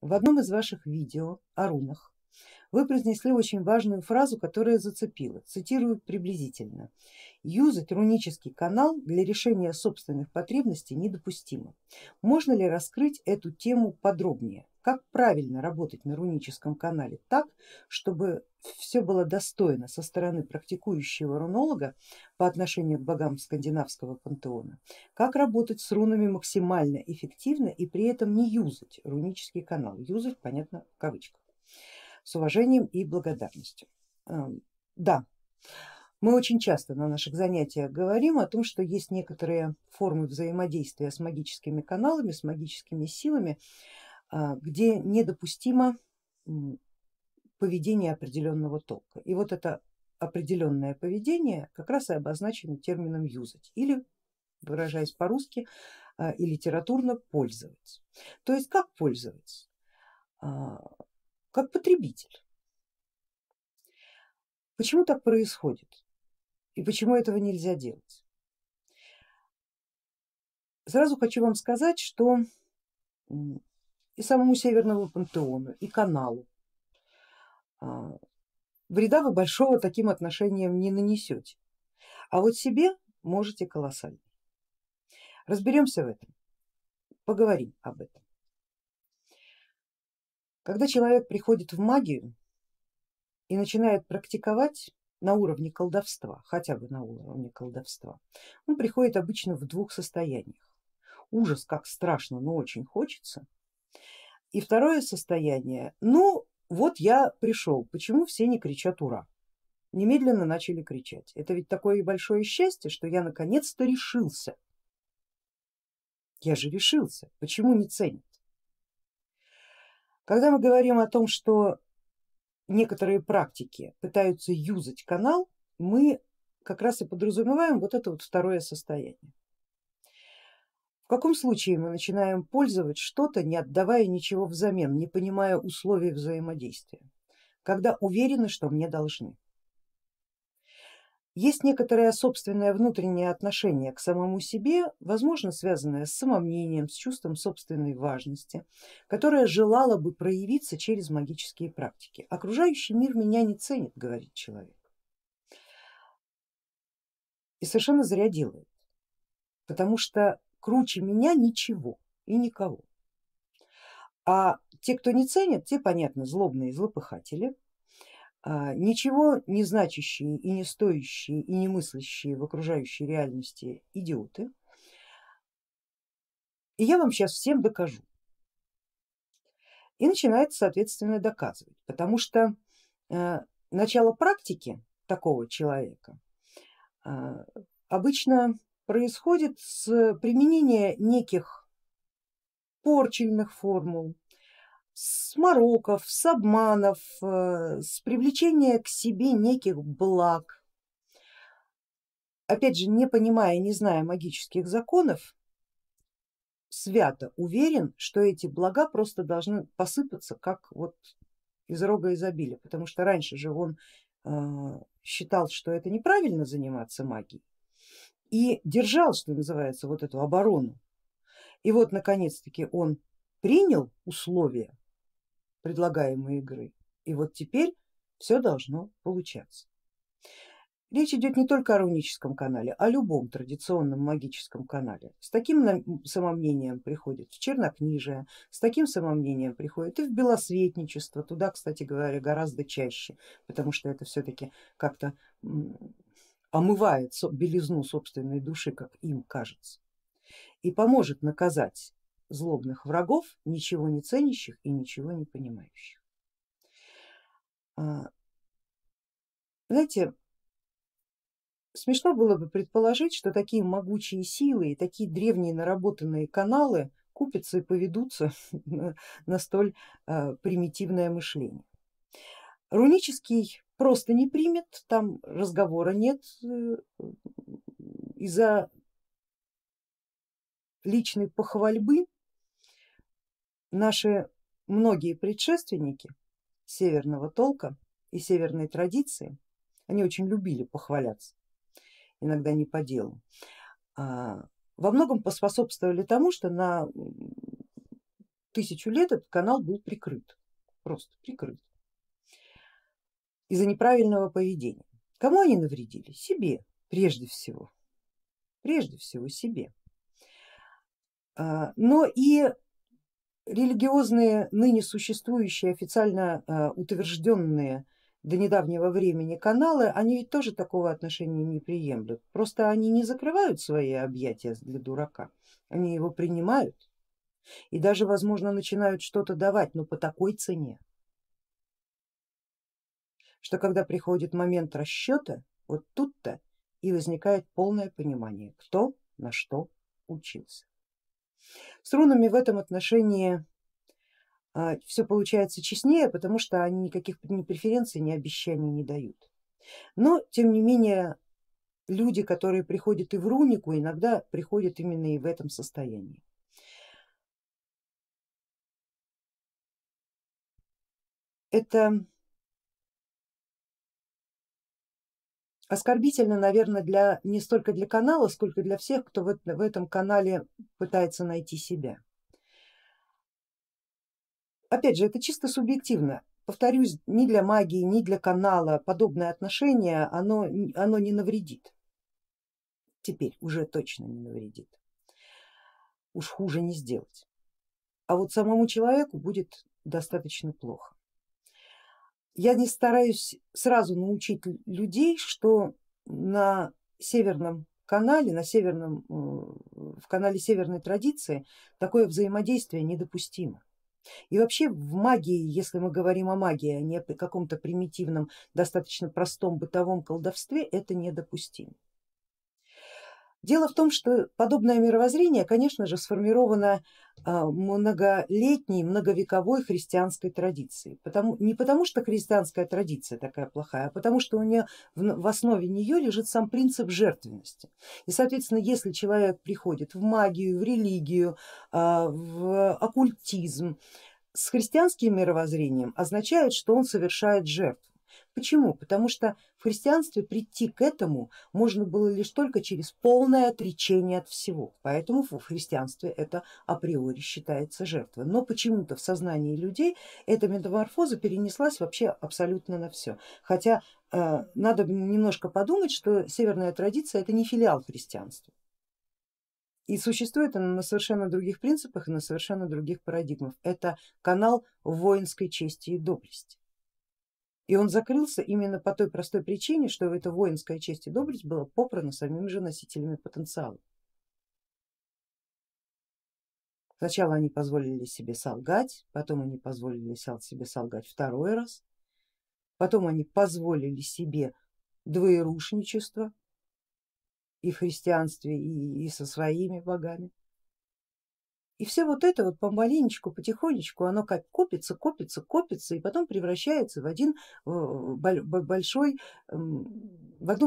В одном из ваших видео о рунах вы произнесли очень важную фразу, которая зацепила. Цитирую приблизительно. Юзать рунический канал для решения собственных потребностей недопустимо. Можно ли раскрыть эту тему подробнее? Как правильно работать на руническом канале так, чтобы все было достойно со стороны практикующего рунолога по отношению к богам скандинавского пантеона? Как работать с рунами максимально эффективно и при этом не юзать рунический канал? Юзать, понятно, в кавычках. С уважением и благодарностью. Да, мы очень часто на наших занятиях говорим о том, что есть некоторые формы взаимодействия с магическими каналами, с магическими силами, где недопустимо поведение определенного толка. И вот это определенное поведение как раз и обозначено термином юзать, или, выражаясь по-русски и литературно, пользоваться. То есть как пользоваться? Как потребитель. Почему так происходит и почему этого нельзя делать? Сразу хочу вам сказать, что и самому Северному пантеону, и каналу вреда вы большого таким отношением не нанесете, а вот себе можете колоссально. Разберемся в этом, поговорим об этом. Когда человек приходит в магию и начинает практиковать на уровне колдовства, хотя бы на уровне колдовства, он приходит обычно в двух состояниях. Ужас, как страшно, но очень хочется. И второе состояние, ну вот я пришел, почему все не кричат ура? Немедленно начали кричать. Это ведь такое большое счастье, что я наконец-то решился. Я же решился, почему не ценят? Когда мы говорим о том, что некоторые практики пытаются юзать канал, мы как раз и подразумеваем вот это вот второе состояние. В каком случае мы начинаем пользоваться что-то, не отдавая ничего взамен, не понимая условий взаимодействия? Когда уверены, что мне должны. Есть некоторое собственное внутреннее отношение к самому себе, возможно, связанное с самомнением, с чувством собственной важности, которое желало бы проявиться через магические практики. Окружающий мир меня не ценит, говорит человек. И совершенно зря делает, потому что круче меня ничего и никого. А те, кто не ценит, те, понятно, злобные злопыхатели, ничего не значащие и не стоящие и не мыслящие в окружающей реальности идиоты. И я вам сейчас всем докажу. И начинает, соответственно, доказывать, потому что начало практики такого человека обычно происходит с применения неких порченных формул, с мороков, с обманов, с привлечения к себе неких благ. Опять же, не понимая, не зная магических законов, свято уверен, что эти блага просто должны посыпаться как вот из рога изобилия, потому что раньше же он считал, что это неправильно заниматься магией и держал, что называется, вот эту оборону. И вот наконец-таки он принял условия предлагаемой игры, и вот теперь все должно получаться. Речь идет не только о руническом канале, а о любом традиционном магическом канале. С таким самомнением приходит в чернокнижие, с таким самомнением приходит и в белосветничество, туда, кстати говоря, гораздо чаще, потому что это все-таки как-то омывает белизну собственной души, как им кажется, и поможет наказать злобных врагов, ничего не ценящих и ничего не понимающих. Знаете, смешно было бы предположить, что такие могучие силы и такие древние наработанные каналы купятся и поведутся на столь примитивное мышление. Рунический просто не примет, там разговора нет, из-за личной похвальбы наши многие предшественники северного толка и северной традиции, они очень любили похваляться, иногда не по делу, во многом поспособствовали тому, что на тысячу лет этот канал был прикрыт, просто прикрыт из-за неправильного поведения. Кому они навредили? Себе прежде всего, себе. Но и религиозные ныне существующие, официально утвержденные до недавнего времени каналы, они ведь тоже такого отношения не приемлют. Просто они не закрывают свои объятия для дурака, они его принимают и даже, возможно, начинают что-то давать, но по такой цене, что когда приходит момент расчета, вот тут-то и возникает полное понимание, кто на что учился. С рунами в этом отношении все получается честнее, потому что они никаких ни преференций, ни обещаний не дают. Но тем не менее люди, которые приходят и в рунику, иногда приходят именно и в этом состоянии. Это оскорбительно, наверное, не столько для канала, сколько для всех, кто в этом канале пытается найти себя. Опять же, это чисто субъективно. Повторюсь, ни для магии, ни для канала подобное отношение, оно не навредит. Теперь уже точно не навредит. Уж хуже не сделать. А вот самому человеку будет достаточно плохо. Я не стараюсь сразу научить людей, что на Северном канале, в канале Северной традиции такое взаимодействие недопустимо. И вообще в магии, если мы говорим о магии, а не о каком-то примитивном, достаточно простом бытовом колдовстве, это недопустимо. Дело в том, что подобное мировоззрение, конечно же, сформировано многолетней, многовековой христианской традицией. Не потому что христианская традиция такая плохая, а потому что у нее, в основе нее лежит сам принцип жертвенности. И соответственно, если человек приходит в магию, в религию, в оккультизм с христианским мировоззрением, означает, что он совершает жертву. Почему? Потому что в христианстве прийти к этому можно было лишь только через полное отречение от всего, поэтому в христианстве это априори считается жертвой. Но почему-то в сознании людей эта метаморфоза перенеслась вообще абсолютно на все. Хотя надо немножко подумать, что северная традиция это не филиал христианства. И существует она на совершенно других принципах и на совершенно других парадигмах. Это канал воинской чести и доблести. И он закрылся именно по той простой причине, что эта воинская честь и доблесть была попрана самими же носителями потенциала. Сначала они позволили себе солгать, потом они позволили себе солгать второй раз, потом они позволили себе двоерушничество и в христианстве, и со своими богами. И все вот это вот помаленечку, потихонечку, оно как копится, копится, копится и потом превращается в одну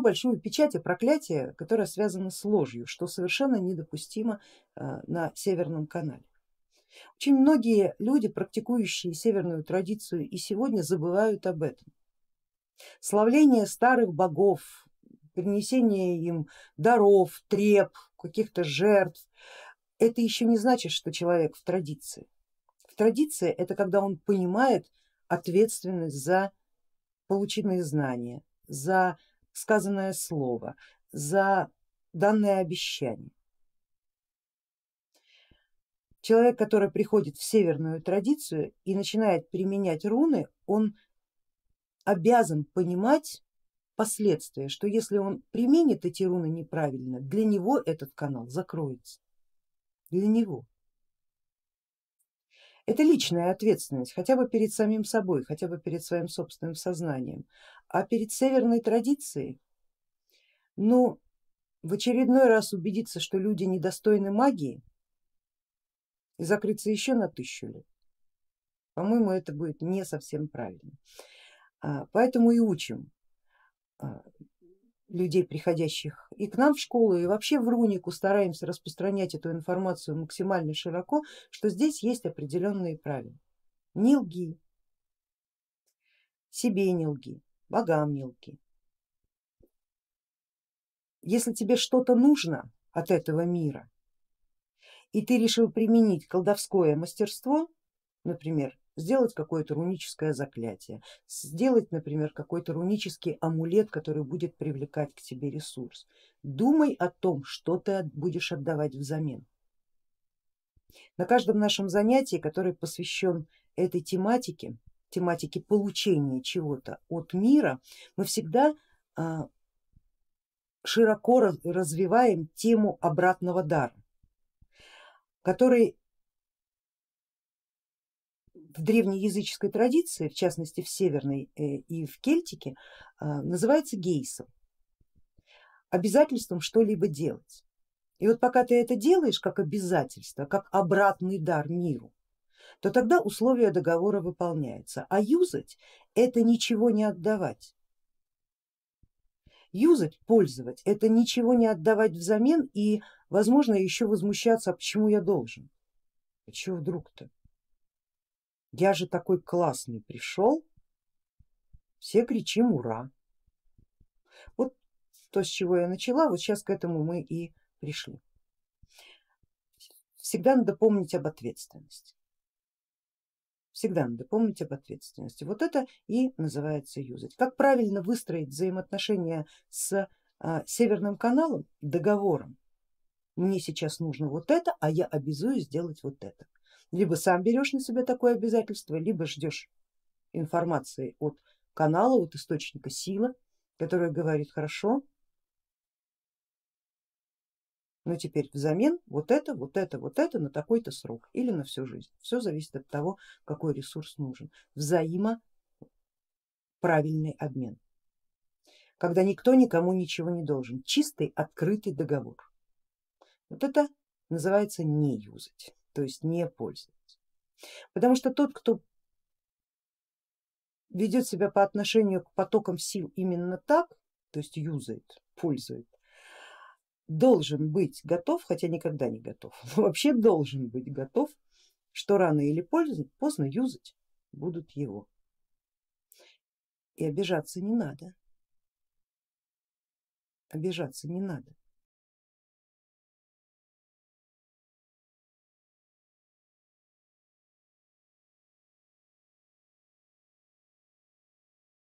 большую печать и проклятие, которое связано с ложью, что совершенно недопустимо на Северном канале. Очень многие люди, практикующие северную традицию и сегодня, забывают об этом. Славление старых богов, принесение им даров, треп, каких-то жертв, это еще не значит, что человек в традиции. В традиции это когда он понимает ответственность за полученные знания, за сказанное слово, за данное обещание. Человек, который приходит в северную традицию и начинает применять руны, он обязан понимать последствия, что если он применит эти руны неправильно, для него этот канал закроется. Для него. Это личная ответственность хотя бы перед самим собой, хотя бы перед своим собственным сознанием, а перед северной традицией, ну, в очередной раз убедиться, что люди недостойны магии и закрыться еще на 1000 лет, по-моему, это будет не совсем правильно. Поэтому и учим людей, приходящих и к нам в школу, и вообще в рунику, стараемся распространять эту информацию максимально широко, что здесь есть определенные правила. Не лги, себе не лги, богам не лги. Если тебе что-то нужно от этого мира и ты решил применить колдовское мастерство, например, сделать какое-то руническое заклятие, сделать, например, какой-то рунический амулет, который будет привлекать к тебе ресурс. Думай о том, что ты будешь отдавать взамен. На каждом нашем занятии, который посвящен этой тематике, тематике получения чего-то от мира, мы всегда широко развиваем тему обратного дара, который в древнеязыческой традиции, в частности в северной и в кельтике, называется гейсом, обязательством что-либо делать. И вот пока ты это делаешь как обязательство, как обратный дар миру, то тогда условия договора выполняются. А юзать — это ничего не отдавать. Юзать, пользовать — это ничего не отдавать взамен и, возможно, еще возмущаться, а почему я должен? А чего вдруг-то? Я же такой классный пришел, все кричим ура. Вот то, с чего я начала, вот сейчас к этому мы и пришли. Всегда надо помнить об ответственности. Всегда надо помнить об ответственности. Вот это и называется юзать. Как правильно выстроить взаимоотношения с Северным каналом? Договором. Мне сейчас нужно вот это, а я обязуюсь сделать вот это. Либо сам берешь на себя такое обязательство, либо ждешь информации от канала, от источника силы, которая говорит: хорошо, но теперь взамен вот это, вот это, вот это на такой-то срок или на всю жизнь. Все зависит от того, какой ресурс нужен. Взаимоправильный обмен, когда никто никому ничего не должен. Чистый, открытый договор. Вот это называется не юзать. То есть не пользоваться. Потому что тот, кто ведет себя по отношению к потокам сил именно так, то есть юзает, пользует, должен быть готов, хотя никогда не готов, но вообще должен быть готов, что рано или поздно юзать будут его. И обижаться не надо. Обижаться не надо.